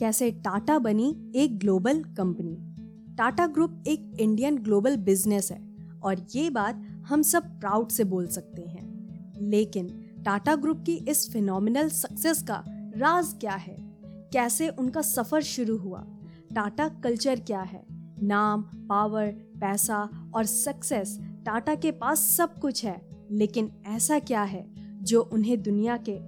कैसे टाटा बनी एक ग्लोबल कंपनी। टाटा ग्रुप एक इंडियन ग्लोबल बिजनेस है और ये बात हम सब प्राउड से बोल सकते हैं। लेकिन टाटा ग्रुप की इस फिनोमिनल सक्सेस का राज क्या है? कैसे उनका सफ़र शुरू हुआ? टाटा कल्चर क्या है? नाम, पावर, पैसा और सक्सेस, टाटा के पास सब कुछ है, लेकिन ऐसा क्या है जो उन्हें दुनिया के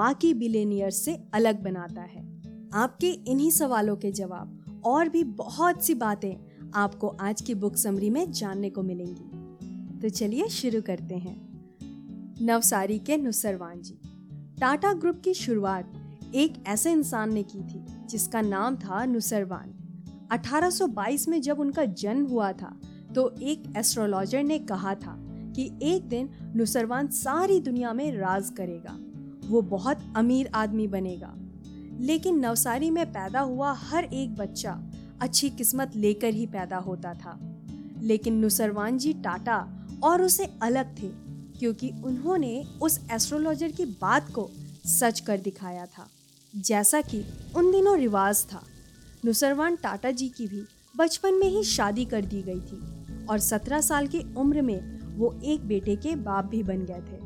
बाकी बिलियनियर से अलग बनाता है? आपके इन्हीं सवालों के जवाब और भी बहुत सी बातें आपको आज की बुक समरी में जानने को मिलेंगी। तो चलिए शुरू करते हैं। नवसारी के नुसरवान जी। टाटा ग्रुप की शुरुआत एक ऐसे इंसान ने की थी जिसका नाम था नुसरवान। 1822 में जब उनका जन्म हुआ था तो एक एस्ट्रोलॉजर ने कहा था कि एक दिन नुसरवान सारी दुनिया में राज करेगा, वो बहुत अमीर आदमी बनेगा। लेकिन नवसारी में पैदा हुआ हर एक बच्चा अच्छी किस्मत लेकर ही पैदा होता था, लेकिन नुसरवान जी टाटा और उसे अलग थे क्योंकि उन्होंने उस एस्ट्रोलॉजर की बात को सच कर दिखाया था, जैसा कि उन दिनों रिवाज था। नुसरवान टाटा जी की भी बचपन में ही शादी कर दी गई थी और 17 साल की उम्र में वो एक बेटे के बाप भी बन गए थे।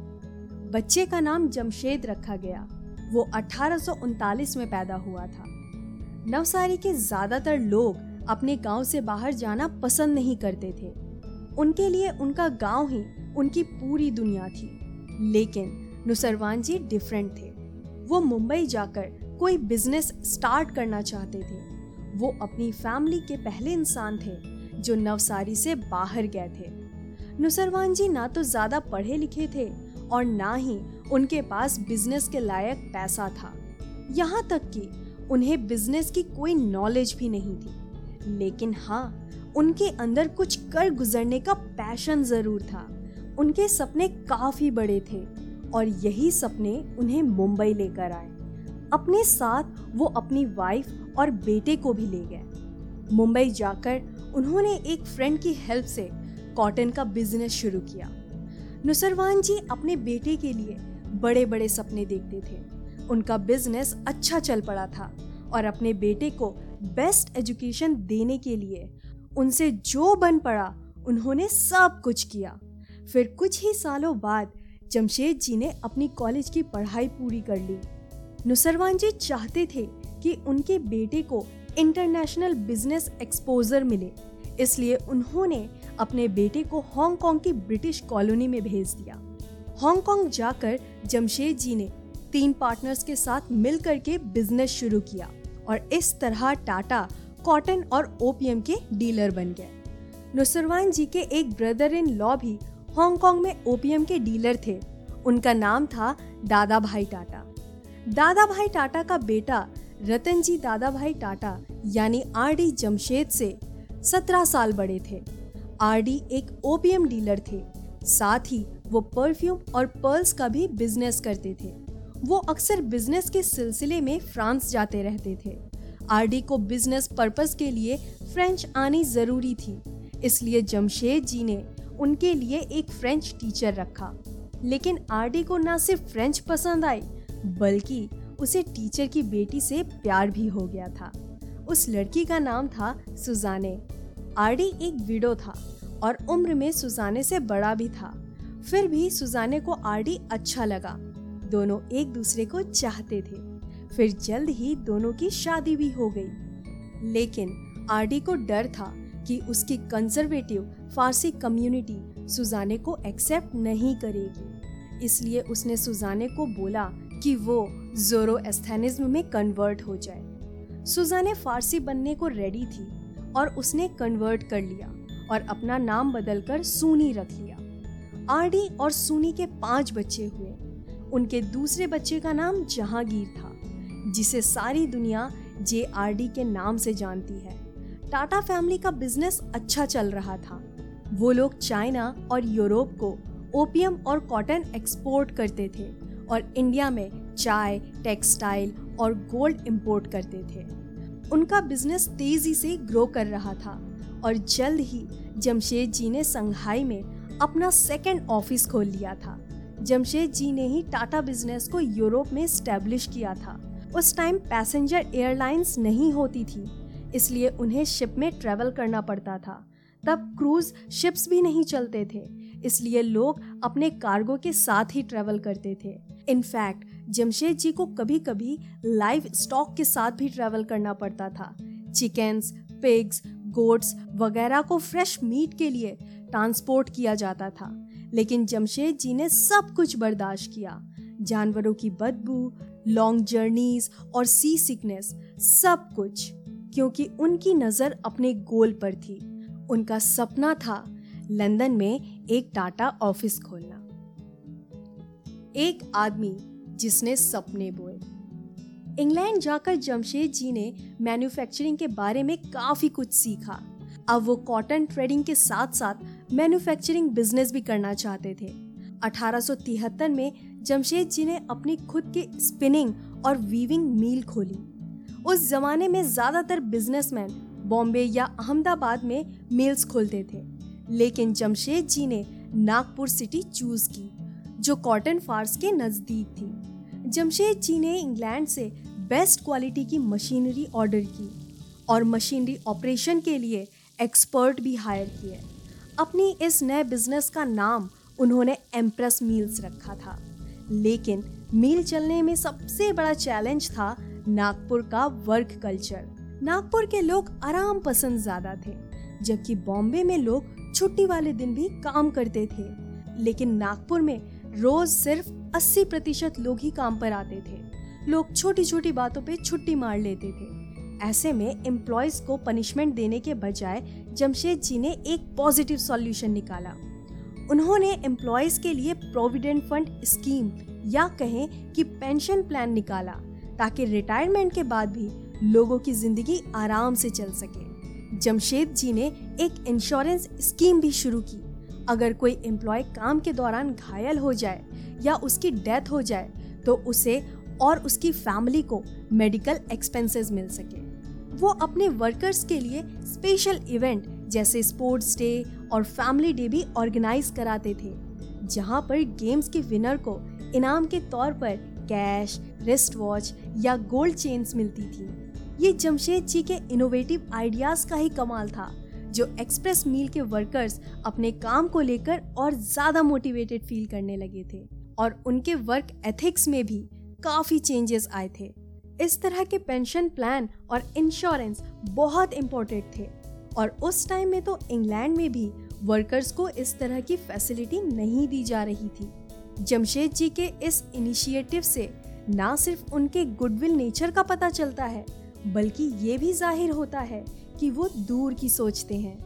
बच्चे का नाम जमशेद रखा गया। वो 1839 में पैदा हुआ था। नवसारी के ज़्यादातर लोग अपने गांव से बाहर जाना पसंद नहीं करते थे। उनके लिए उनका गांव ही उनकी पूरी दुनिया थी। लेकिन नुसरवान जी डिफरेंट थे। वो मुंबई जाकर कोई बिजनेस स्टार्ट करना चाहते थे। वो अपनी फैमिली के पहले इंसान थे जो नवसारी से बाहर गए थे। नुसरवान जी ना तो ज़्यादा पढ़े लिखे थे और ना ही उनके पास बिजनेस के लायक पैसा था। यहाँ तक कि उन्हें बिजनेस की कोई नॉलेज भी नहीं थी। लेकिन हाँ, उनके अंदर कुछ कर गुजरने का पैशन ज़रूर था। उनके सपने काफ़ी बड़े थे और यही सपने उन्हें मुंबई लेकर आए। अपने साथ वो अपनी वाइफ और बेटे को भी ले गए। मुंबई जाकर उन्होंने एक फ्रेंड की हेल्प से कॉटन का बिजनेस शुरू किया। नुसरवान जी अपने बेटे के लिए बड़े बड़े सपने देखते थे। उनका बिजनेस अच्छा चल पड़ा था और अपने बेटे को बेस्ट एजुकेशन देने के लिए उनसे जो बन पड़ा उन्होंने सब कुछ किया। फिर कुछ ही सालों बाद जमशेद जी ने अपनी कॉलेज की पढ़ाई पूरी कर ली। नुसरवान जी चाहते थे कि उनके बेटे को इंटरनेशनल बिजनेस एक्सपोजर मिले, इसलिए उन्होंने अपने बेटे को हांगकांग की ब्रिटिश कॉलोनी में भेज दिया। हांगकांग जाकर जमशेद जी ने 3 पार्टनर्स के साथ मिलकर के बिजनेस शुरू किया और इस तरह टाटा कॉटन और ओपीएम के डीलर बन गए। नुसरवान जी के एक ब्रदर इन लॉ भी हांगकांग में ओपीएम के डीलर थे। उनका नाम था दादा भाई टाटा। दादा भाई टाटा का बेटा रतन जी दादा भाई टाटा यानी आरडी जमशेद से 17 साल बड़े थे। आरडी एक ओपीएम डीलर थे, साथ ही वो परफ्यूम और पर्ल्स का भी बिजनेस करते थे। वो अक्सर बिजनेस के सिलसिले में फ्रांस जाते रहते थे। आरडी को बिजनेस पर्पस के लिए फ्रेंच आनी ज़रूरी थी, इसलिए जमशेद जी ने उनके लिए एक फ्रेंच टीचर रखा। लेकिन आरडी को ना सिर्फ फ्रेंच पसंद आई बल्कि उसे टीचर की बेटी से प्यार भी हो गया था। उस लड़की का नाम था सुजाने। आरडी एक विडो था और उम्र में सुजाने से बड़ा भी था। फिर भी सुजाने को आरडी अच्छा लगा। दोनों एक दूसरे को चाहते थे। फिर जल्द ही दोनों की शादी भी हो गई। लेकिन आरडी को डर था कि उसकी कंजर्वेटिव फारसी कम्युनिटी सुजाने को एक्सेप्ट नहीं करेगी, इसलिए उसने सुजाने को बोला कि वो जोरो एस्थेनिज्म में कन्वर्ट हो जाए। सुजाने फारसी बनने को रेडी थी और उसने कन्वर्ट कर लिया और अपना नाम बदलकर सूनी रख लिया। आरडी और सूनी के 5 बच्चे हुए। उनके दूसरे बच्चे का नाम जहांगीर था, जिसे सारी दुनिया जेआरडी के नाम से जानती है। टाटा फैमिली का बिजनेस अच्छा चल रहा था। वो लोग चाइना और यूरोप को ओपियम और कॉटन एक्सपोर्ट करते थे और इंडिया में चाय, टेक्सटाइल और गोल्ड इंपोर्ट करते थे। उनका बिजनेस तेजी से ग्रो कर रहा था और जल्द ही जमशेद जी ने संघाई में अपना सेकंड ऑफिस खोल लिया था। जमशेद जी ने ही टाटा बिजनेस को यूरोप में स्टैब्लिश किया था उस टाइम पैसेंजर एयरलाइंस नहीं होती थी, इसलिए उन्हें शिप में ट्रैवल करना पड़ता था। तब क्रूज शिप्स भी नहीं चलते थे, इसलिए लोग अपने कार्गो के साथ ही ट्रैवल करते थे। इनफैक्ट जमशेद जी को कभी कभी लाइव स्टॉक के साथ भी ट्रैवल करना पड़ता था। चिकन्स, पिग्स, गोट्स वगैरह को फ्रेश मीट के लिए ट्रांसपोर्ट किया जाता था, लेकिन जमशेद जी ने सब कुछ बर्दाश्त किया। जानवरों की बदबू, लॉन्ग जर्नीज और सी सिकनेस, सब कुछ, क्योंकि उनकी नज़र अपने गोल पर थी। उनका सपना था लंदन में एक टाटा ऑफिस खोलना। एक आदमी जिसने सपने बोए। इंग्लैंड जाकर जमशेद जी ने मैन्युफैक्चरिंग के बारे में काफी कुछ सीखा। अब वो कॉटन ट्रेडिंग के साथ साथ मैन्युफैक्चरिंग बिजनेस भी करना चाहते थे। 1873 में जमशेद जी ने अपनी खुद की स्पिनिंग और वीविंग मिल खोली। उस जमाने में ज्यादातर बिजनेसमैन बॉम्बे या अहमदाबाद में मिल्स खोलते थे, लेकिन जमशेद जी ने नागपुर सिटी चूज की, जो कॉटन फार्स के नजदीक थी। जमशेद जी ने इंग्लैंड से बेस्ट क्वालिटी की मशीनरी ऑर्डर की और मशीनरी ऑपरेशन के लिए एक्सपर्ट भी हायर किए। अपनी इस नए बिजनेस का नाम उन्होंने एम्प्रेस मिल्स रखा था, लेकिन मिल चलने में सबसे बड़ा चैलेंज था नागपुर का वर्क कल्चर। नागपुर के लोग आराम पसंद ज्यादा थे, जबकि बॉम्बे में लोग छुट्टी वाले दिन भी काम करते थे, लेकिन नागपुर में रोज सिर्फ 80% लोग ही काम पर आते थे। लोग छोटी छोटी बातों पे छुट्टी मार लेते थे। ऐसे में एम्प्लॉयज को पनिशमेंट देने के बजाय जमशेद जी ने एक पॉजिटिव सॉल्यूशन निकाला। उन्होंने एम्प्लॉयज के लिए प्रोविडेंट फंड स्कीम या कहें कि पेंशन प्लान निकाला, ताकि रिटायरमेंट के बाद भी लोगों की जिंदगी आराम से चल सके। जमशेद जी ने एक इंश्योरेंस स्कीम भी शुरू की। अगर कोई एम्प्लॉय काम के दौरान घायल हो जाए या उसकी डेथ हो जाए तो उसे और उसकी फैमिली को मेडिकल एक्सपेंसेस मिल सके। वो अपने वर्कर्स के लिए स्पेशल इवेंट जैसे स्पोर्ट्स डे और फैमिली डे भी ऑर्गेनाइज कराते थे, जहां पर गेम्स के विनर को इनाम के तौर पर कैश, रिस्ट वॉच या गोल्ड चेन्स मिलती थी। ये जमशेद जी के इनोवेटिव आइडियाज का ही कमाल था, जो एक्सप्रेस मिल के वर्कर्स अपने काम को लेकर और ज्यादा मोटिवेटेड फील करने लगे थे और उनके वर्क एथिक्स में भी काफी चेंजेस आए थे। इस तरह के पेंशन प्लान और इंश्योरेंस बहुत इम्पोर्टेंट थे, और उस टाइम में तो इंग्लैंड में भी वर्कर्स को इस तरह की फैसिलिटी नहीं दी जा रही थी। जमशेद जी के इस इनिशिएटिव से ना सिर्फ उनके गुडविल नेचर का पता चलता है, बल्कि ये भी जाहिर होता है कि वो दूर की सोचते हैं,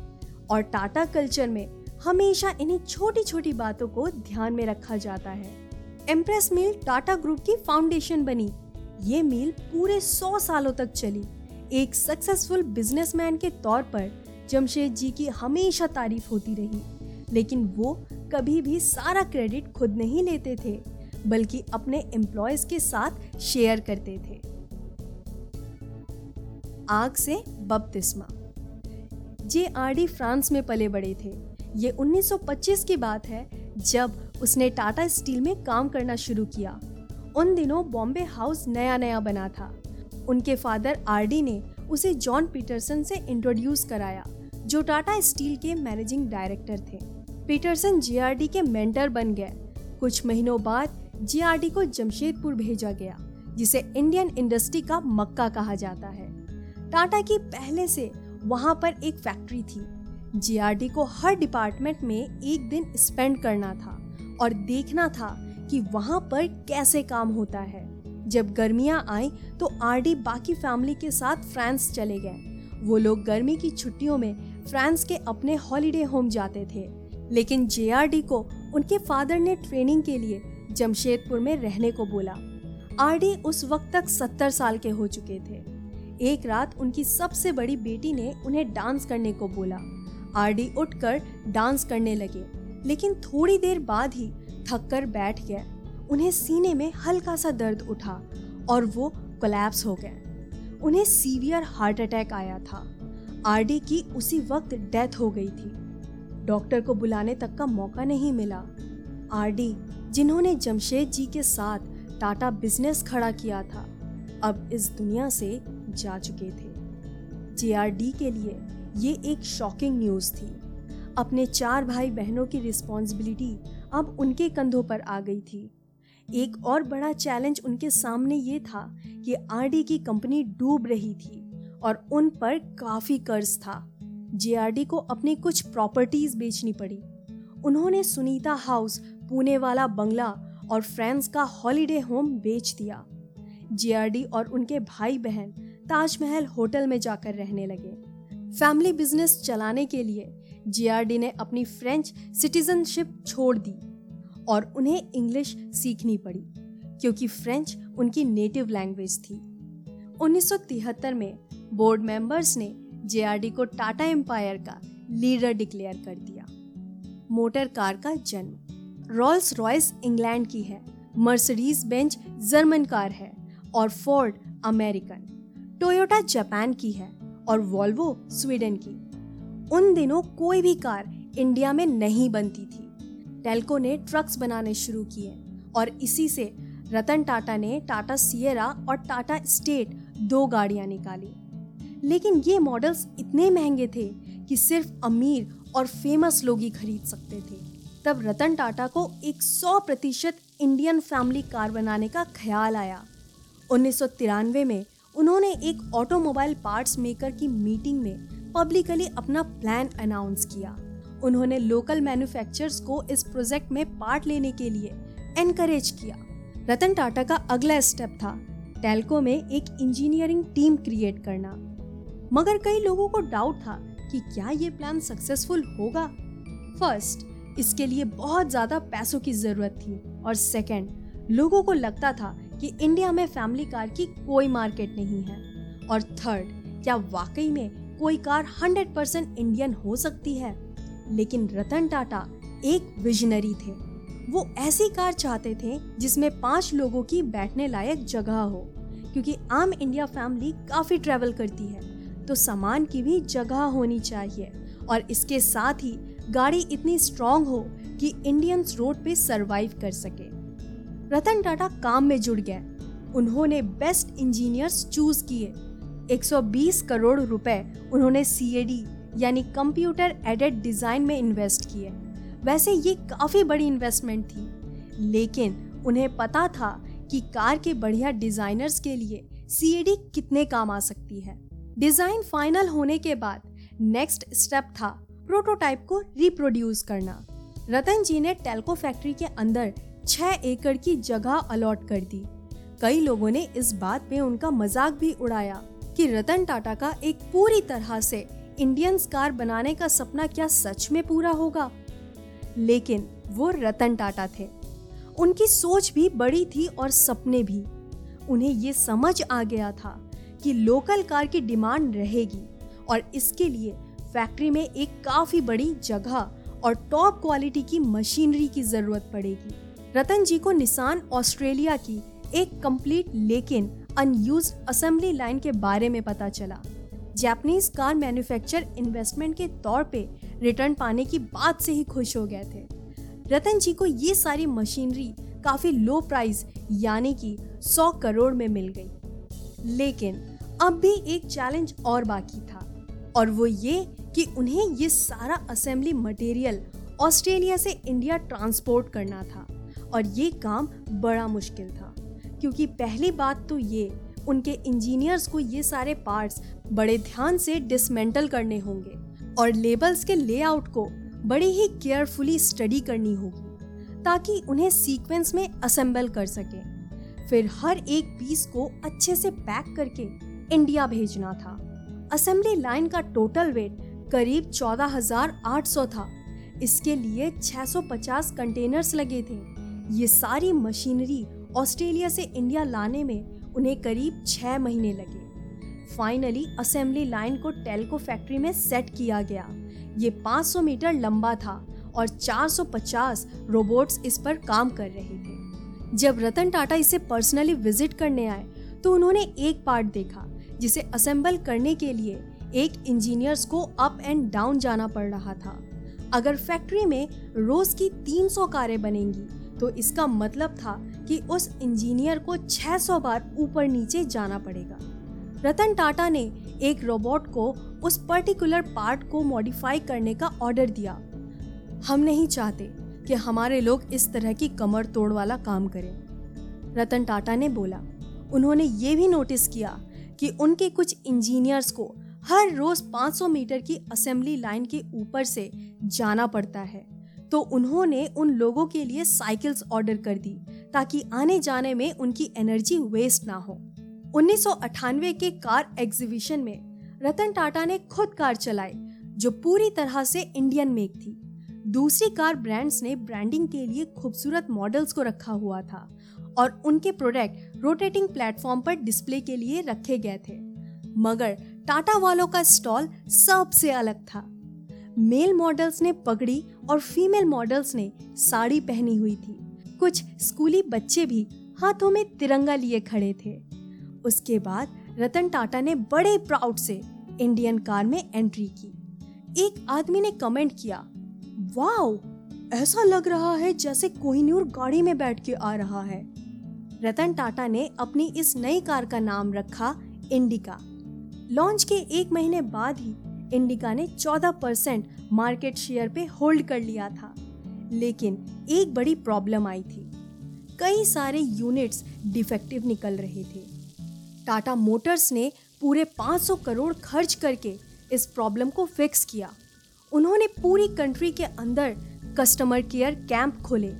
और टाटा कल्चर में हमेशा इन्हीं छोटी छोटी बातों को ध्यान में रखा जाता है। एम्प्रेस मिल टाटा ग्रुप की फाउंडेशन बनी। ये मिल पूरे 100 सालों तक चली। एक सक्सेसफुल बिजनेसमैन के तौर पर जमशेद जी की हमेशा तारीफ होती रही, लेकिन वो कभी भी सारा क्रेडिट खुद नहीं लेते थे, बल्कि अपने एम्प्लॉयज के साथ शेयर करते थे। आग से बपतिस्मा। जेआरडी फ्रांस में पले बड़े थे। ये 1925 की बात है, जब उसने टाटा स्टील में काम करना शुरू किया। उन दिनों बॉम्बे हाउस नया नया बना था। उनके फादर आरडी ने उसे जॉन पीटरसन से इंट्रोड्यूस कराया, जो टाटा स्टील के मैनेजिंग डायरेक्टर थे। पीटरसन जेआरडी के मेंटर बन गए। कुछ महीनों बाद जेआरडी को जमशेदपुर भेजा गया, जिसे इंडियन इंडस्ट्री का मक्का कहा जाता है। टाटा की पहले से वहां पर एक फैक्ट्री थी। जेआरडी को हर डिपार्टमेंट में एक दिन स्पेंड करना था और देखना था कि वहां पर कैसे काम होता है। जब गर्मियां आई तो आरडी बाकी फैमिली के साथ फ्रांस चले गए। वो लोग गर्मी की छुट्टियों में फ्रांस के अपने हॉलीडे होम जाते थे, लेकिन जेआरडी को उनके फादर ने ट्रेनिंग के लिए जमशेदपुर में रहने को बोला। आरडी उस वक्त तक 70 साल के हो चुके थे। एक रात उनकी सबसे बड़ी बेटी ने उन्हें डांस करने को बोला। आरडी उठकर डांस करने लगे, लेकिन थोड़ी देर बाद ही थक कर बैठ गए। उन्हें सीने में हल्का सा दर्द उठा और वो कोलैप्स हो गए। उन्हें सीवियर हार्ट अटैक आया था। आरडी की उसी वक्त डेथ हो गई थी। डॉक्टर को बुलाने तक का मौका नहीं मिला। आरडी, जिन्होंने जमशेद जी के साथ टाटा बिजनेस खड़ा किया था, अब इस दुनिया से जा चुके थे। जेआरडी के लिए ये एक शॉकिंग न्यूज़ थी। अपने 4 भाई बहनों की रिस्पॉन्सिबिलिटी अब उनके कंधों पर आ गई थी। एक और बड़ा चैलेंज उनके सामने ये था कि आरडी की कंपनी डूब रही थी और उन पर काफ़ी कर्ज था। जेआरडी को अपनी कुछ प्रॉपर्टीज़ बेचनी पड़ी। उन्होंने सुनीता हाउस, पुणे वाला बंगला और फ्रांस का हॉलीडे होम बेच दिया। जेआरडी और उनके भाई बहन ताजमहल होटल में जाकर रहने लगे। फैमिली बिजनेस चलाने के लिए जेआरडी ने अपनी फ्रेंच सिटीजनशिप छोड़ दी और उन्हें इंग्लिश सीखनी पड़ी, क्योंकि फ्रेंच उनकी नेटिव लैंग्वेज थी। 1973 में बोर्ड मेंबर्स ने जेआरडी को टाटा एम्पायर का लीडर डिक्लेयर कर दिया। मोटर कार का जन्म। रोल्स रॉयस इंग्लैंड की है, मर्सिडीज बेंज जर्मन कार है और फोर्ड अमेरिकन। टोयोटा जापान की है और वॉल्वो स्वीडन की। उन दिनों कोई भी कार इंडिया में नहीं बनती थी। टेल्को ने ट्रक्स बनाने शुरू किए और इसी से रतन टाटा ने टाटा सिएरा और टाटा स्टेट 2 गाड़ियां निकाली। लेकिन ये मॉडल्स इतने महंगे थे कि सिर्फ अमीर और फेमस लोग ही खरीद सकते थे। तब रतन टाटा को एक 100% इंडियन फैमिली कार बनाने का ख्याल आया। 1993 में उन्होंने एक ऑटोमोबाइल पार्ट्स मेकर की मीटिंग में पब्लिकली अपना प्लान अनाउंस किया। उन्होंने लोकल मैन्युफैक्चरर्स को इस प्रोजेक्ट में पार्ट लेने के लिए एनकरेज किया। रतन टाटा का अगला स्टेप था टेल्को में एक इंजीनियरिंग टीम क्रिएट करना। मगर कई लोगों को डाउट था कि क्या ये प्लान सक्सेसफुल होगा। फर्स्ट, इसके लिए बहुत ज़्यादा पैसों की ज़रूरत थी और सेकंड, लोगों को लगता था कि इंडिया में फैमिली कार की कोई मार्केट नहीं है और थर्ड, क्या वाकई में कोई कार 100% इंडियन हो सकती है। लेकिन रतन टाटा एक विजनरी थे। वो ऐसी कार चाहते थे जिसमें 5 लोगों की बैठने लायक जगह हो, क्योंकि आम इंडिया फैमिली काफ़ी ट्रैवल करती है तो सामान की भी जगह होनी चाहिए और इसके साथ ही गाड़ी इतनी स्ट्रॉन्ग हो कि इंडियंस रोड पे सरवाइव कर सके। रतन टाटा काम में जुड़ गए। उन्होंने बेस्ट इंजीनियर्स चूज किए। 120 करोड़ रुपए उन्होंने सीएडी यानी कंप्यूटर एडेड डिज़ाइन में इन्वेस्ट किए। वैसे ये काफ़ी बड़ी इन्वेस्टमेंट थी, लेकिन उन्हें पता था कि कार के बढ़िया डिज़ाइनर्स के लिए सीएडी कितने काम आ सकती है। डिज़ाइन फाइनल होने के बाद नेक्स्ट स्टेप था प्रोटोटाइप को रिप्रोड्यूस करना। रतन जी ने टेल्को फैक्ट्री के अंदर 6 एकड़ की जगह अलॉट कर दी। कई लोगों ने इस बात पे उनका मजाक भी उड़ाया कि रतन टाटा का एक पूरी तरह से इंडियंस कार बनाने का सपना क्या सच में पूरा होगा। लेकिन वो रतन टाटा थे। उनकी सोच भी बड़ी थी और सपने भी। उन्हें ये समझ आ गया था कि लोकल कार की डिमांड रहेगी और इसके लिए फैक्ट्री में एक काफ़ी बड़ी जगह और टॉप क्वालिटी की मशीनरी की ज़रूरत पड़ेगी। रतन जी को निसान ऑस्ट्रेलिया की एक कंप्लीट लेकिन अनयूज्ड असेंबली लाइन के बारे में पता चला। जापानीज कार मैन्युफैक्चर इन्वेस्टमेंट के तौर पे रिटर्न पाने की बात से ही खुश हो गए थे। रतन जी को ये सारी मशीनरी काफ़ी लो प्राइस यानी कि 100 करोड़ में मिल गई। लेकिन अब भी एक चैलेंज और बाकी था और वो ये कि उन्हें ये सारा असेंबली मटेरियल ऑस्ट्रेलिया से इंडिया ट्रांसपोर्ट करना था और ये काम बड़ा मुश्किल था, क्योंकि पहली बात तो ये उनके इंजीनियर्स को ये सारे पार्ट्स बड़े ध्यान से डिसमेंटल करने होंगे और लेबल्स के लेआउट को बड़ी ही केयरफुली स्टडी करनी होगी ताकि उन्हें सीक्वेंस में असेंबल कर सकें। फिर हर एक पीस को अच्छे से पैक करके इंडिया भेजना था। असेंबली लाइन का टोटल वेट करीब 14,800 था। इसके लिए 650 कंटेनर्स लगे थे। ये सारी मशीनरी ऑस्ट्रेलिया से इंडिया लाने में उन्हें करीब 6 महीने लगे। फाइनली असेंबली लाइन को टेल्को फैक्ट्री में सेट किया गया। ये 500 मीटर लंबा था और 450 रोबोट्स इस पर काम कर रहे थे। जब रतन टाटा इसे पर्सनली विजिट करने आए तो उन्होंने एक पार्ट देखा जिसे असेंबल करने के लिए एक इंजीनियर्स को अप एंड डाउन जाना पड़ रहा था। अगर फैक्ट्री में रोज की 300 कारें बनेंगी तो इसका मतलब था कि उस इंजीनियर को 600 बार ऊपर नीचे जाना पड़ेगा। रतन टाटा ने एक रोबोट को उस पर्टिकुलर पार्ट को मॉडिफाई करने का ऑर्डर दिया। हम नहीं चाहते कि हमारे लोग इस तरह की कमर तोड़ वाला काम करें, रतन टाटा ने बोला। उन्होंने ये भी नोटिस किया कि उनके कुछ इंजीनियर्स को हर रोज 500 मीटर की असेंबली लाइन के ऊपर से जाना पड़ता है, तो उन्होंने उन लोगों के लिए साइकिल्स ऑर्डर कर दी ताकि आने जाने में उनकी एनर्जी वेस्ट ना हो। 1998 के कार एग्जीबिशन में रतन टाटा ने खुद कार चलाई जो पूरी तरह से इंडियन मेक थी। दूसरी कार ब्रांड्स ने ब्रांडिंग के लिए खूबसूरत मॉडल्स को रखा हुआ था और उनके प्रोडक्ट रोटेटिंग प्लेटफॉर्म पर डिस्प्ले के लिए रखे गए थे, मगर टाटा वालों का स्टॉल सबसे अलग था। मेल मॉडल्स ने पगड़ी और फीमेल मॉडल्स ने साड़ी पहनी हुई थी। कुछ स्कूली बच्चे भी हाथों में तिरंगा लिए खड़े थे। उसके बाद रतन टाटा ने बड़े प्राउड से इंडियन कार में एंट्री की। एक आदमी ने कमेंट किया, वाओ, ऐसा लग रहा है जैसे कोहिनूर गाड़ी में बैठ के आ रहा है। रतन टाटा ने अपनी इस नई कार का नाम रखा इंडिका। लॉन्च के एक महीने बाद ही इंडिका ने 14% मार्केट शेयर पे होल्ड कर लिया था, लेकिन एक बड़ी प्रॉब्लम आई थी। कई सारे यूनिट्स डिफेक्टिव निकल रहे थे। टाटा मोटर्स ने पूरे 500 करोड़ खर्च करके इस प्रॉब्लम को फिक्स किया। उन्होंने पूरी कंट्री के अंदर कस्टमर केयर कैंप खोले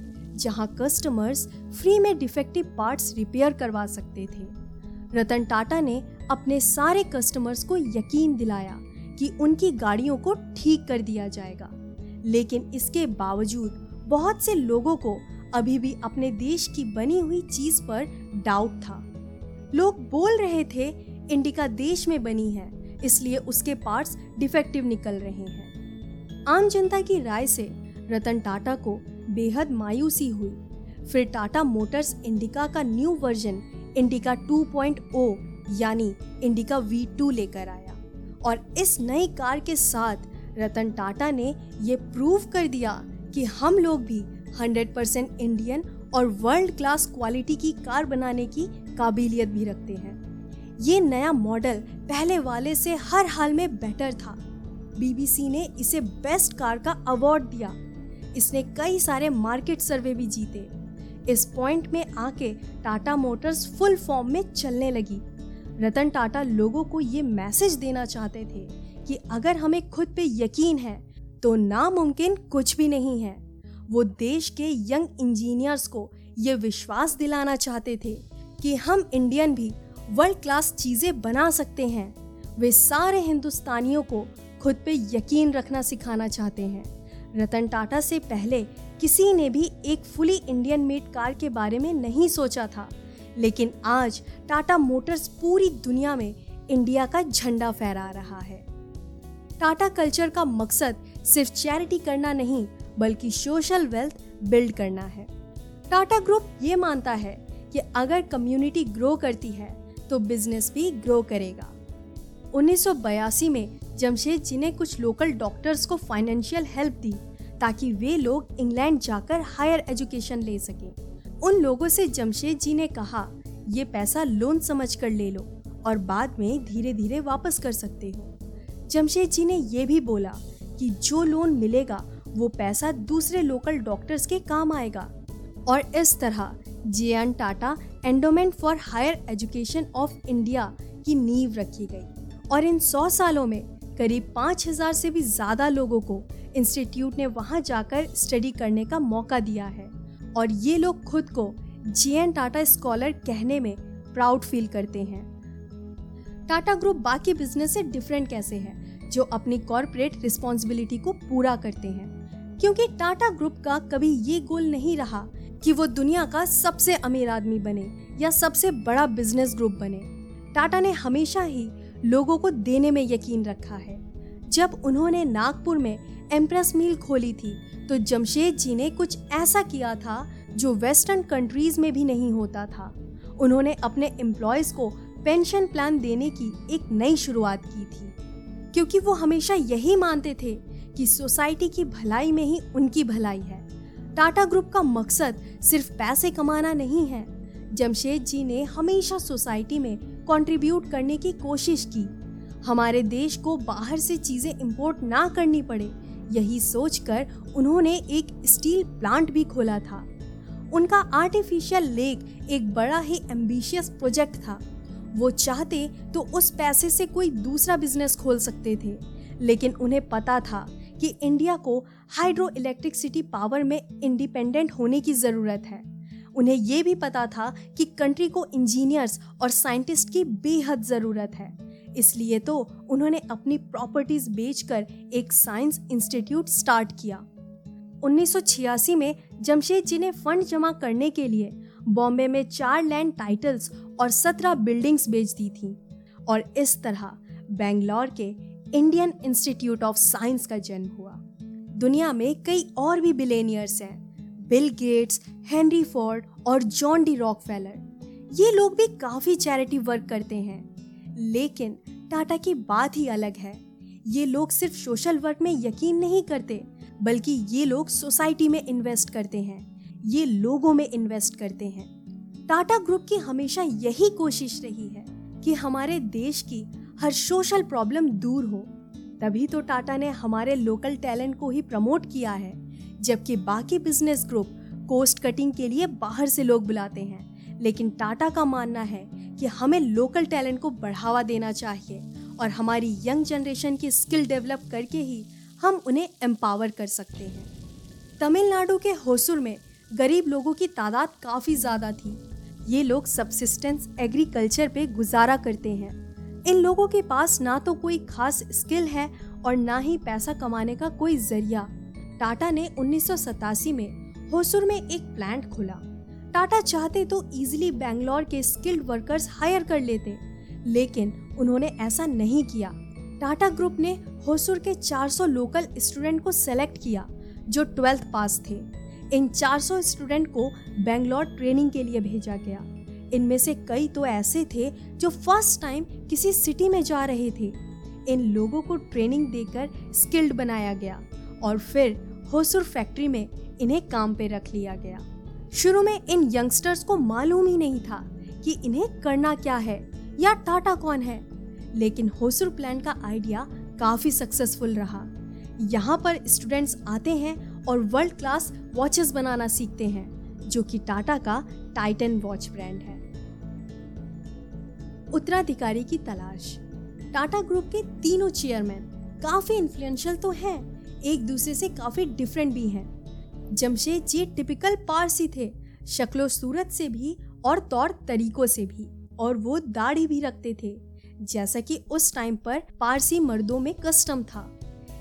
जहां कस्टमर्स फ्री में डिफेक्टिव पार्ट्स रिपेयर करवा सकते थे। रतन टाटा ने अपने सारे कस्टमर्स को यकीन दिलाया कि उनकी गाड़ियों को ठीक कर दिया जाएगा, लेकिन इसके बावजूद बहुत से लोगों को अभी भी अपने देश की बनी हुई चीज़ पर डाउट था। लोग बोल रहे थे इंडिका देश में बनी है, इसलिए उसके पार्ट्स डिफेक्टिव निकल रहे हैं। आम जनता की राय से रतन टाटा को बेहद मायूसी हुई। फिर टाटा मोटर्स इंडिका का न्यू वर्जन इंडिका 2.0 यानी इंडिका V2 लेकर आया और इस नई कार के साथ रतन टाटा ने ये प्रूव कर दिया कि हम लोग भी 100% इंडियन और वर्ल्ड क्लास क्वालिटी की कार बनाने की काबिलियत भी रखते हैं। ये नया मॉडल पहले वाले से हर हाल में बेटर था। बीबीसी ने इसे बेस्ट कार का अवार्ड दिया। इसने कई सारे मार्केट सर्वे भी जीते। इस पॉइंट में आके टाटा मोटर्स फुल फॉर्म में चलने लगी। रतन टाटा लोगों को ये मैसेज देना चाहते थे कि अगर हमें खुद पे यकीन है तो नामुमकिन कुछ भी नहीं है। वो देश के यंग इंजीनियर्स को ये विश्वास दिलाना चाहते थे कि हम इंडियन भी वर्ल्ड क्लास चीज़ें बना सकते हैं। वे सारे हिंदुस्तानियों को खुद पे यकीन रखना सिखाना चाहते हैं। रतन टाटा से पहले किसी ने भी एक फुली इंडियन मेड कार के बारे में नहीं सोचा था, लेकिन आज टाटा मोटर्स पूरी दुनिया में इंडिया का झंडा फहरा रहा है। टाटा कल्चर का मकसद सिर्फ चैरिटी करना नहीं, बल्कि सोशल वेल्थ बिल्ड करना है। टाटा ग्रुप ये मानता है कि अगर कम्युनिटी ग्रो करती है तो बिजनेस भी ग्रो करेगा। 1982 में जमशेद जी ने कुछ लोकल डॉक्टर्स को फाइनेंशियल हेल्प दी ताकि वे लोग इंग्लैंड जाकर हायर एजुकेशन ले सकें। उन लोगों से जमशेद जी ने कहा, ये पैसा लोन समझकर ले लो और बाद में धीरे धीरे वापस कर सकते हो। जमशेद जी ने यह भी बोला कि जो लोन मिलेगा वो पैसा दूसरे लोकल डॉक्टर्स के काम आएगा और इस तरह JN Tata endowment for higher education of India की नींव रखी गई और इन 100 सालों में करीब 5000 से भी ज़्यादा लोगों को इंस्टीट्यूट ने वहां जाकर स्टडी करने का मौका दिया है और ये लोग खुद को जेएन टाटा स्कॉलर कहने में प्राउड फील करते हैं। टाटा ग्रुप बाकी बिजनेस से डिफरेंट कैसे है जो अपनी कॉरपोरेट रिस्पॉन्सिबिलिटी को पूरा करते हैं, क्योंकि टाटा ग्रुप का कभी ये गोल नहीं रहा कि वो दुनिया का सबसे अमीर आदमी बने या सबसे बड़ा बिजनेस ग्रुप बने। टाटा ने हमेशा ही लोगों को देने में यकीन रखा है। जब उन्होंने नागपुर में एम्प्रेस मिल खोली थी तो जमशेद जी ने कुछ ऐसा किया था जो वेस्टर्न कंट्रीज में भी नहीं होता था। उन्होंने अपने एम्प्लॉयज़ को पेंशन प्लान देने की एक नई शुरुआत की थी, क्योंकि वो हमेशा यही मानते थे कि सोसाइटी की भलाई में ही उनकी भलाई है। टाटा ग्रुप का मकसद सिर्फ पैसे कमाना नहीं है। जमशेद जी ने हमेशा सोसाइटी में कंट्रीब्यूट करने की कोशिश की। हमारे देश को बाहर से चीज़ें इंपोर्ट ना करनी पड़े, यही सोचकर उन्होंने एक स्टील प्लांट भी खोला था। उनका आर्टिफिशियल लेक एक बड़ा ही एम्बिशियस प्रोजेक्ट था। वो चाहते तो उस पैसे से कोई दूसरा बिजनेस खोल सकते थे, लेकिन उन्हें पता था कि इंडिया को हाइड्रो इलेक्ट्रिक सिटी पावर में इंडिपेंडेंट होने की ज़रूरत है। उन्हें ये भी पता था कि कंट्री को इंजीनियर्स और साइंटिस्ट की बेहद ज़रूरत है, इसलिए तो उन्होंने अपनी प्रॉपर्टीज़ बेचकर एक साइंस इंस्टीट्यूट स्टार्ट किया। 1986 में जमशेद जी ने फंड जमा करने के लिए बॉम्बे में 4 लैंड टाइटल्स और 17 बिल्डिंग्स बेच दी थीं और इस तरह बेंगलोर के इंडियन इंस्टीट्यूट ऑफ साइंस का जन्म हुआ। दुनिया में कई और भी बिलियनियर्स हैं, बिल गेट्स, हेनरी फोर्ड और जॉन डी रॉकफेलर। ये लोग भी काफ़ी चैरिटी वर्क करते हैं, लेकिन टाटा की बात ही अलग है। ये लोग सिर्फ सोशल वर्क में यकीन नहीं करते, बल्कि ये लोग सोसाइटी में इन्वेस्ट करते हैं, ये लोगों में इन्वेस्ट करते हैं। टाटा ग्रुप की हमेशा यही कोशिश रही है कि हमारे देश की हर सोशल प्रॉब्लम दूर हो। तभी तो टाटा ने हमारे लोकल टैलेंट को ही प्रमोट किया है, जबकि बाकी बिजनेस ग्रुप कोस्ट कटिंग के लिए बाहर से लोग बुलाते हैं। लेकिन टाटा का मानना है कि हमें लोकल टैलेंट को बढ़ावा देना चाहिए और हमारी यंग जनरेशन की स्किल डेवलप करके ही हम उन्हें एम्पावर कर सकते हैं। तमिलनाडु के होसूर में गरीब लोगों की तादाद काफ़ी ज़्यादा थी। ये लोग सबसिस्टेंस एग्रीकल्चर पे गुजारा करते हैं। इन लोगों के पास ना तो कोई खास स्किल है और ना ही पैसा कमाने का कोई जरिया। टाटा ने 1987 में होसूर में एक प्लांट खोला। टाटा चाहते तो ईजिली बेंगलोर के स्किल्ड वर्कर्स हायर कर लेते, लेकिन उन्होंने ऐसा नहीं किया। टाटा ग्रुप ने होसूर के 400 लोकल स्टूडेंट को सेलेक्ट किया जो 12th पास थे। इन 400 स्टूडेंट को बेंगलोर ट्रेनिंग के लिए भेजा गया। इनमें से कई तो ऐसे थे जो फर्स्ट टाइम किसी सिटी में जा रहे थे। इन लोगों को ट्रेनिंग देकर स्किल्ड बनाया गया और फिर होसूर फैक्ट्री में इन्हें काम पे रख लिया गया। शुरू में इन यंगस्टर्स को मालूम ही नहीं था कि इन्हें करना क्या है या टाटा कौन है, लेकिन होसूर प्लांट का आइडिया काफ़ी सक्सेसफुल रहा। यहाँ पर स्टूडेंट्स आते हैं और वर्ल्ड क्लास वॉचेस बनाना सीखते हैं, जो कि टाटा का टाइटन वॉच ब्रांड है। उत्तराधिकारी की तलाश। टाटा ग्रुप के तीनों चेयरमैन काफ़ी इन्फ्लुएंशियल तो हैं, एक दूसरे से काफ़ी डिफरेंट भी हैं। जमशेद जी टिपिकल पारसी थे, शक्लो सूरत से भी और तौर तरीकों से भी, और वो दाढ़ी भी रखते थे, जैसा कि उस टाइम पर पारसी मर्दों में कस्टम था।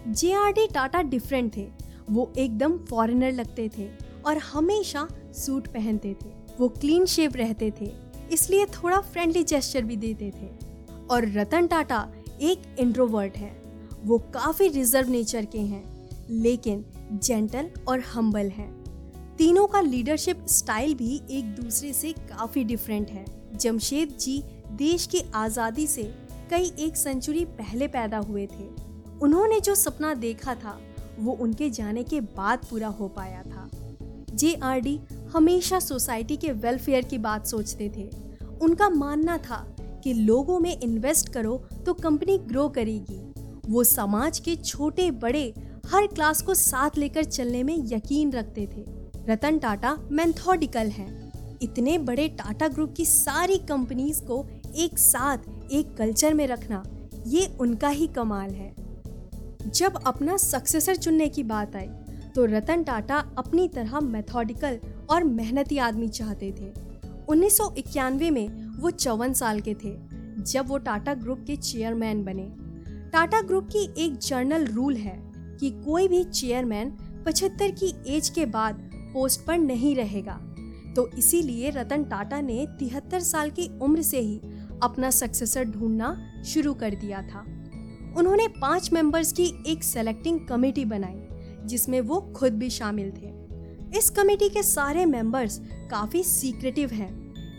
जेआरडी टाटा डिफरेंट थे, वो एकदम फॉरेनर लगते थे और हमेशा सूट पहनते थे। वो क्लीन शेव रहते थे, इसलिए थोड़ा फ्रेंडली जेस्चर भी देते थे। और रतन टाटा एक इंट्रोवर्ट हैं, वो काफ़ी रिजर्व नेचर के हैं, लेकिन जेंटल और हम्बल हैं। तीनों का लीडरशिप स्टाइल भी एक दूसरे से काफ़ी डिफरेंट है। जमशेद जी देश की आज़ादी से कई एक सेंचुरी पहले पैदा हुए थे। उन्होंने जो सपना देखा था वो उनके जाने के बाद पूरा हो पाया था। जेआरडी हमेशा सोसाइटी के वेलफेयर की बात सोचते थे। उनका मानना था कि लोगों में इन्वेस्ट करो तो कंपनी ग्रो करेगी। वो समाज के छोटे बड़े हर क्लास को साथ लेकर चलने में यकीन रखते थे। रतन टाटा मेथोडिकल हैं। इतने बड़े टाटा ग्रुप की सारी कंपनीज को एक साथ एक कल्चर में रखना, ये उनका ही कमाल है। जब अपना सक्सेसर चुनने की बात आई तो रतन टाटा अपनी तरह मेथोडिकल और मेहनती आदमी चाहते थे। 1991 में वो 54 साल के थे जब वो टाटा ग्रुप के चेयरमैन बने। टाटा ग्रुप की एक जर्नल रूल है कि कोई भी चेयरमैन 75 की एज के बाद पोस्ट पर नहीं रहेगा, तो इसीलिए रतन टाटा ने 73 साल की उम्र से ही अपना सक्सेसर ढूंढना शुरू कर दिया था। उन्होंने 5 मेंबर्स की एक सेलेक्टिंग कमेटी बनाई, जिसमें वो खुद भी शामिल थे। इस कमेटी के सारे मेंबर्स काफ़ी सीक्रेटिव हैं।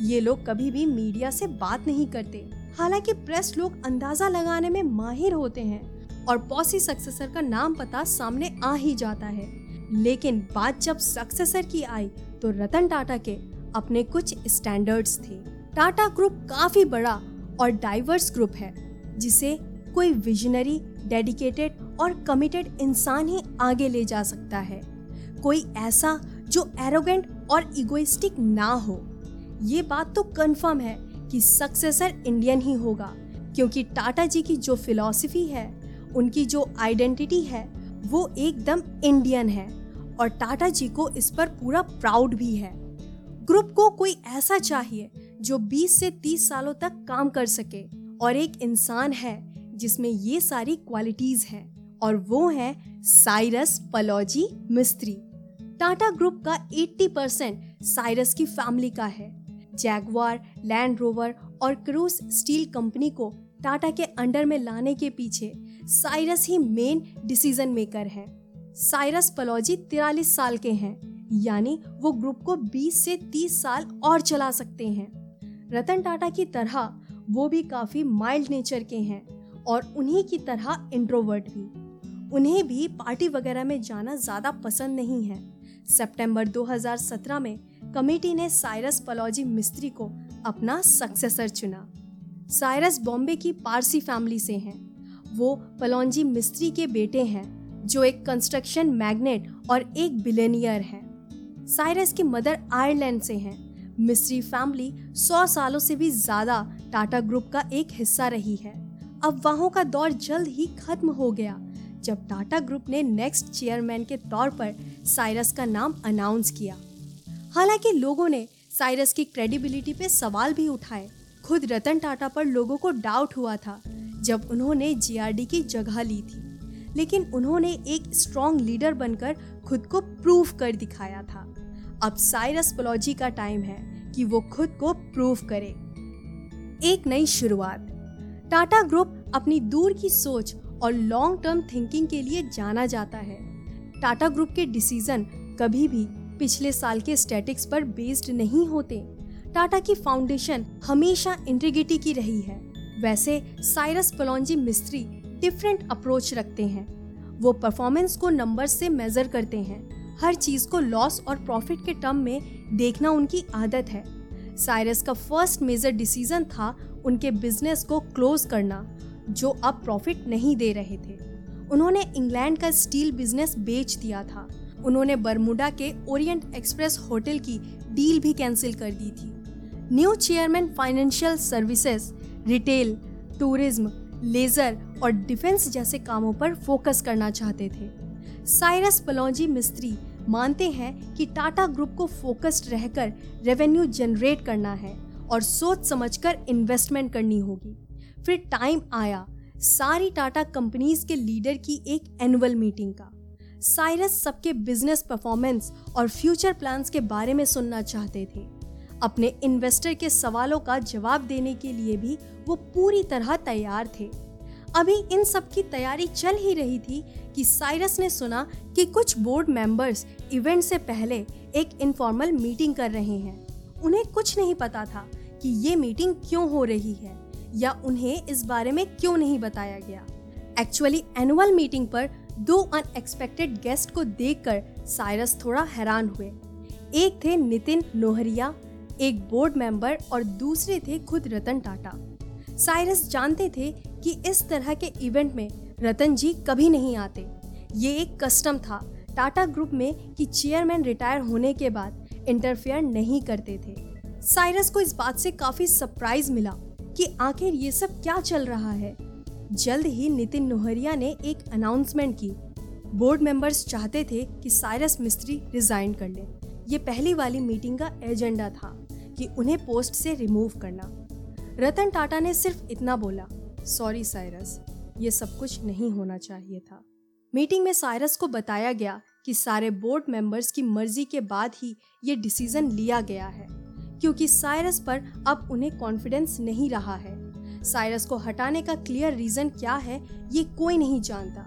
ये लोग कभी भी मीडिया से बात नहीं करते, हालांकि प्रेस लोग अंदाज़ा लगाने में माहिर होते हैं और पॉसी सक्सेसर का नाम पता सामने आ ही जाता है। लेकिन बात जब सक्सेसर की आई तो रतन टाटा के अपने कुछ स्टैंडर्ड्स थे। टाटा ग्रुप काफी बड़ा और डाइवर्स ग्रुप है जिसे कोई विजनरी, डेडिकेटेड और कमिटेड इंसान ही आगे ले जा सकता है। कोई ऐसा जो एरोगेंट और इगोइस्टिक ना हो। ये बात तो कंफर्म है कि सक्सेसर इंडियन ही होगा, क्योंकि टाटा जी की जो फिलॉसफी है, उनकी जो आइडेंटिटी है, वो एकदम इंडियन है और टाटा जी को इस पर पूरा प्राउड भी है। ग्रुप को कोई ऐसा चाहिए जो 20 से 30 सालों तक काम कर सके और एक इंसान है जिसमें ये सारी क्वालिटीज हैं और वो है साइरस पलौजी मिस्त्री। टाटा ग्रुप का 80% साइरस की फैमिली का है। जैगुआर, लैंड रोवर और क्रूस स्टील कंपनी को टाटा के अंडर में लाने के पीछे साइरस ही मेन डिसीजन मेकर हैं। साइरस पलौजी 43 साल के हैं, यानी वो ग्रुप को 20 से 30 साल और चला सकते हैं। रतन टाटा की तरह वो भी काफी माइल्ड नेचर के हैं और उन्हीं की तरह इंट्रोवर्ट भी। उन्हें भी पार्टी वगैरह में जाना ज्यादा पसंद नहीं है। सितंबर 2017 में कमेटी ने साइरस पलौजी मिस्त्री को अपना सक्सेसर चुना। साइरस बॉम्बे की पारसी फैमिली से हैं। वो पलौजी मिस्त्री के बेटे हैं जो एक कंस्ट्रक्शन मैग्नेट और एक बिलियनियर हैं। साइरस की मदर आयरलैंड से हैं। मिस्त्री फैमिली 100 सालों से भी ज्यादा टाटा ग्रुप का एक हिस्सा रही है। अब वहाँ का दौर जल्द ही खत्म हो गया जब टाटा ग्रुप ने नेक्स्ट चेयरमैन के तौर पर साइरस का नाम अनाउंस किया। हालांकि लोगों ने साइरस की क्रेडिबिलिटी पे सवाल भी उठाए। खुद रतन टाटा पर लोगों को डाउट हुआ था जब उन्होंने जेआरडी की जगह ली थी, लेकिन उन्होंने एक स्ट्रॉन्ग लीडर बनकर खुद को प्रूव कर दिखाया था। अब साइरस पलौजी का टाइम है कि वो खुद को प्रूव करे। एक नई शुरुआत। टाटा ग्रुप अपनी दूर की सोच और लॉन्ग टर्म थिंकिंग के लिए जाना जाता है। टाटा ग्रुप के डिसीजन कभी भी पिछले साल के स्टैटिक्स पर बेस्ड नहीं होते। टाटा की फाउंडेशन हमेशा इंटीग्रिटी की रही है। वैसे साइरस पलौजी मिस्त्री डिफरेंट अप्रोच रखते हैं। वो परफॉर्मेंस को नंबर से मेजर करते हैं। हर चीज को लॉस और प्रॉफिट के टर्म में देखना उनकी आदत है। साइरस का फर्स्ट मेजर डिसीजन था उनके बिजनेस को क्लोज करना, जो अब प्रॉफिट नहीं दे रहे थे। उन्होंने इंग्लैंड का स्टील बिजनेस बेच दिया था। उन्होंने बर्मुडा के ओरिएंट एक्सप्रेस होटल की डील भी कैंसिल कर दी थी। New chairman financial services, retail, tourism, leisure और डिफेंस जैसे कामों पर फोकस करना चाहते थे। साइरस पलौजी मिस्त्री मानते हैं कि टाटा ग्रुप को फोकस्ड रहकर रेवेन्यू जनरेट करना है और सोच समझकर इन्वेस्टमेंट करनी होगी। फिर टाइम आया सारी टाटा कंपनीज के लीडर की एक एनुअल मीटिंग का। साइरस सबके बिजनेस परफॉर्मेंस और फ्यूचर प्लान्स के बारे में सुनना चाहते थे। अपने इन्वेस्टर के सवालों का जवाब देने के लिए भी वो पूरी तरह तैयार थे। अभी इन सब की तैयारी चल ही रही थी कि साइरस ने सुना कि कुछ बोर्ड मेंबर्स इवेंट से पहले एक इनफॉर्मल मीटिंग कर रहे हैं। उन्हें कुछ नहीं पता था कि ये मीटिंग क्यों हो रही है या उन्हें इस बारे में क्यों नहीं बताया गया। एक्चुअली एनुअल मीटिंग पर 2 अनएक्सपेक्टेड गेस्ट को देखकर साइरस थोड़ा हैरान हुए। एक थे नितिन नोहरिया, एक बोर्ड मेंबर, और दूसरे थे खुद रतन टाटा। साइरस जानते थे कि इस तरह के इवेंट में रतन जी कभी नहीं आते। ये एक कस्टम था टाटा ग्रुप में कि चेयरमैन रिटायर होने के बाद इंटरफेयर नहीं करते थे। साइरस को इस बात से काफी सरप्राइज मिला कि आखिर ये सब क्या चल रहा है। जल्द ही नितिन नोहरिया ने एक अनाउंसमेंट की। बोर्ड मेंबर्स चाहते थे कि साइरस मिस्त्री रिजाइन कर लें। ये पहली वाली मीटिंग का एजेंडा था कि उन्हें पोस्ट से रिमूव करना। रतन टाटा ने सिर्फ इतना बोला, सॉरी साइरस, ये सब कुछ नहीं होना चाहिए था। मीटिंग में साइरस को बताया गया कि सारे बोर्ड मेंबर्स की मर्जी के बाद ही ये डिसीजन लिया गया है, क्योंकि साइरस पर अब उन्हें कॉन्फिडेंस नहीं रहा है। साइरस को हटाने का क्लियर रीजन क्या है ये कोई नहीं जानता।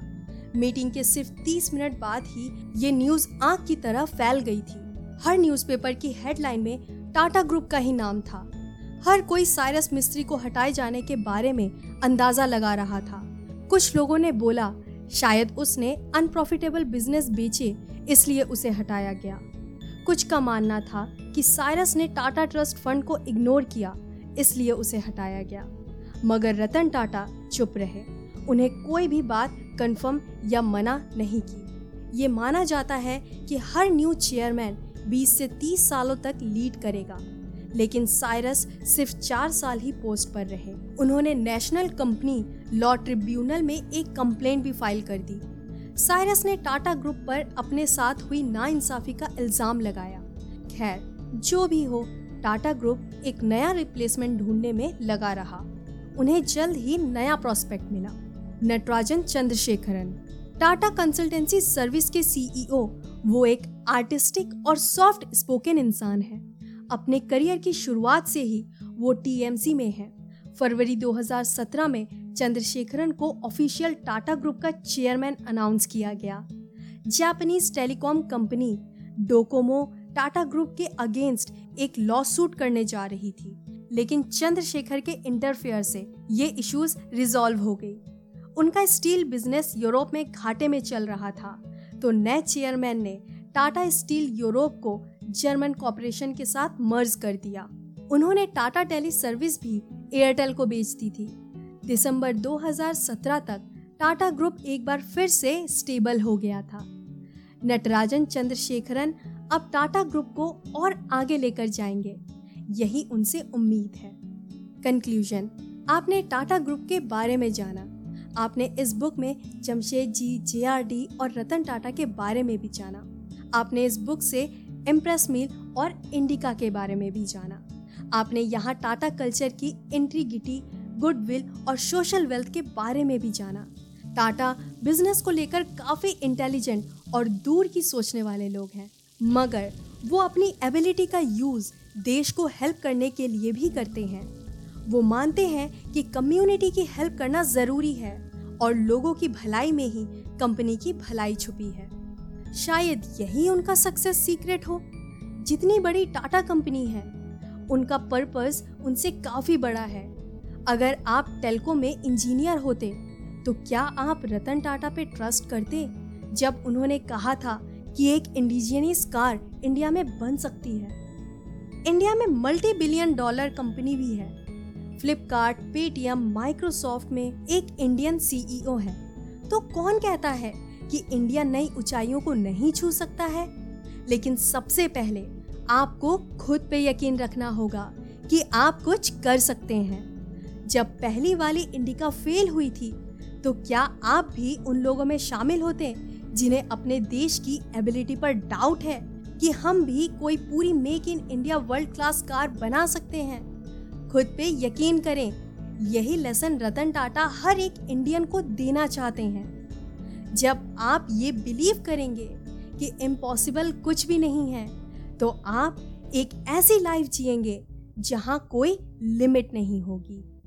मीटिंग के सिर्फ 30 मिनट बाद ही ये न्यूज आग की तरह फैल गई थी। हर न्यूज़पेपर की हेडलाइन में टाटा ग्रुप का ही नाम था। हर कोई साइरस मिस्त्री को हटाए जाने के बारे में अंदाजा लगा रहा था। कुछ लोगों ने बोला शायद उसने अनप्रॉफिटेबल बिजनेस बेचे इसलिए उसे हटाया गया। कुछ का मानना था कि साइरस ने टाटा ट्रस्ट फंड को इग्नोर किया, इसलिए उसे हटाया गया। मगर रतन टाटा चुप रहे, उन्हें कोई भी बात कंफर्म या मना नहीं की। ये माना जाता है कि हर न्यू चेयरमैन 20 से 30 सालों तक लीड करेगा, लेकिन साइरस सिर्फ 4 साल ही पोस्ट पर रहे। उन्होंने नेशनल कंपनी लॉ ट्रिब्यूनल में एक कंप्लेंट भी फाइल कर दी। साइरस ने टाटा ग्रुप पर अपने साथ हुई नाइंसाफी का इल्ज़ाम लगाया। खैर, जो भी हो, टाटा ग्रुप एक नया रिप्लेसमेंट ढूंढने में लगा रहा। उन्हें जल्द ही नया प्रॉस्पेक्ट मिला, नटराजन चंद्रशेखरन। टाटा कंसल्टेंसी सर्विस के सीईओ, वो एक आर्टिस्टिक और सॉफ्ट स्पोकन इंसान है। अपने करियर की शुरुआत से ही वो टीएमसी में है। फरवरी 2017 में चंद्रशेखरन को ऑफिशियल टाटा ग्रुप का चेयरमैन अनाउंस किया गया। Japanese telecom company Docomo Tata group के अगेंस्ट एक लॉ सूट करने जा रही थी, लेकिन चंद्रशेखर के इंटरफेयर से ये इश्यूज रिजॉल्व हो गई। उनका स्टील बिजनेस यूरोप में घाटे में चल रहा था, तो नए चेयरमैन ने टाटा स्टील यूरोप को जर्मन कॉरपोरेशन के साथ मर्ज कर दिया। उन्होंने टाटा टेली सर्विस भी एयरटेल को बेच दी थी। दिसंबर 2017 तक टाटा ग्रुप एक बार फिर से स्टेबल हो गया था। नटराजन चंद्रशेखरन अब टाटा ग्रुप को और आगे लेकर जाएंगे, यही उनसे उम्मीद है। कंक्लूजन, आपने टाटा ग्रुप के बारे में जाना। आपने इस बुक में जमशेद जी, जेआरडी और रतन टाटा के बारे में भी जाना। आपने इस बुक से एम्प्रेस मिल और इंडिका के बारे में भी जाना। आपने यहाँ टाटा कल्चर की इंट्रीगिटी, गुडविल और सोशल वेल्थ के बारे में भी जाना। टाटा बिजनेस को लेकर काफ़ी इंटेलिजेंट और दूर की सोचने वाले लोग हैं, मगर वो अपनी एबिलिटी का यूज़ देश को हेल्प करने के लिए भी करते हैं। वो मानते हैं कि कम्युनिटी की हेल्प करना ज़रूरी है और लोगों की भलाई में ही कंपनी की भलाई छुपी है। शायद यही उनका सक्सेस सीक्रेट हो। जितनी बड़ी टाटा कंपनी है, उनका पर्पस उनसे काफ़ी बड़ा है। अगर आप टेल्को में इंजीनियर होते तो क्या आप रतन टाटा पे ट्रस्ट करते, जब उन्होंने कहा था कि एक इंडिजिनियस कार इंडिया में बन सकती है? इंडिया में मल्टी बिलियन डॉलर कंपनी भी है। फ्लिपकार्ट, पेटीएम, माइक्रोसॉफ्ट में एक इंडियन सीईओ है, तो कौन कहता है कि इंडिया नई ऊंचाइयों को नहीं छू सकता है? लेकिन सबसे पहले आपको खुद पे यकीन रखना होगा कि आप कुछ कर सकते हैं। जब पहली वाली इंडिका फेल हुई थी, तो क्या आप भी उन लोगों में शामिल होते जिन्हें अपने देश की एबिलिटी पर डाउट है कि हम भी कोई पूरी make in India world class car बना सकते हैं? खुद पे यकीन करें, यही लेसन रतन टाटा हर एक इंडियन को देना चाहते हैं। जब आप ये बिलीव करेंगे कि इम्पॉसिबल कुछ भी नहीं है, तो आप एक ऐसी लाइफ जिएंगे जहां कोई लिमिट नहीं होगी।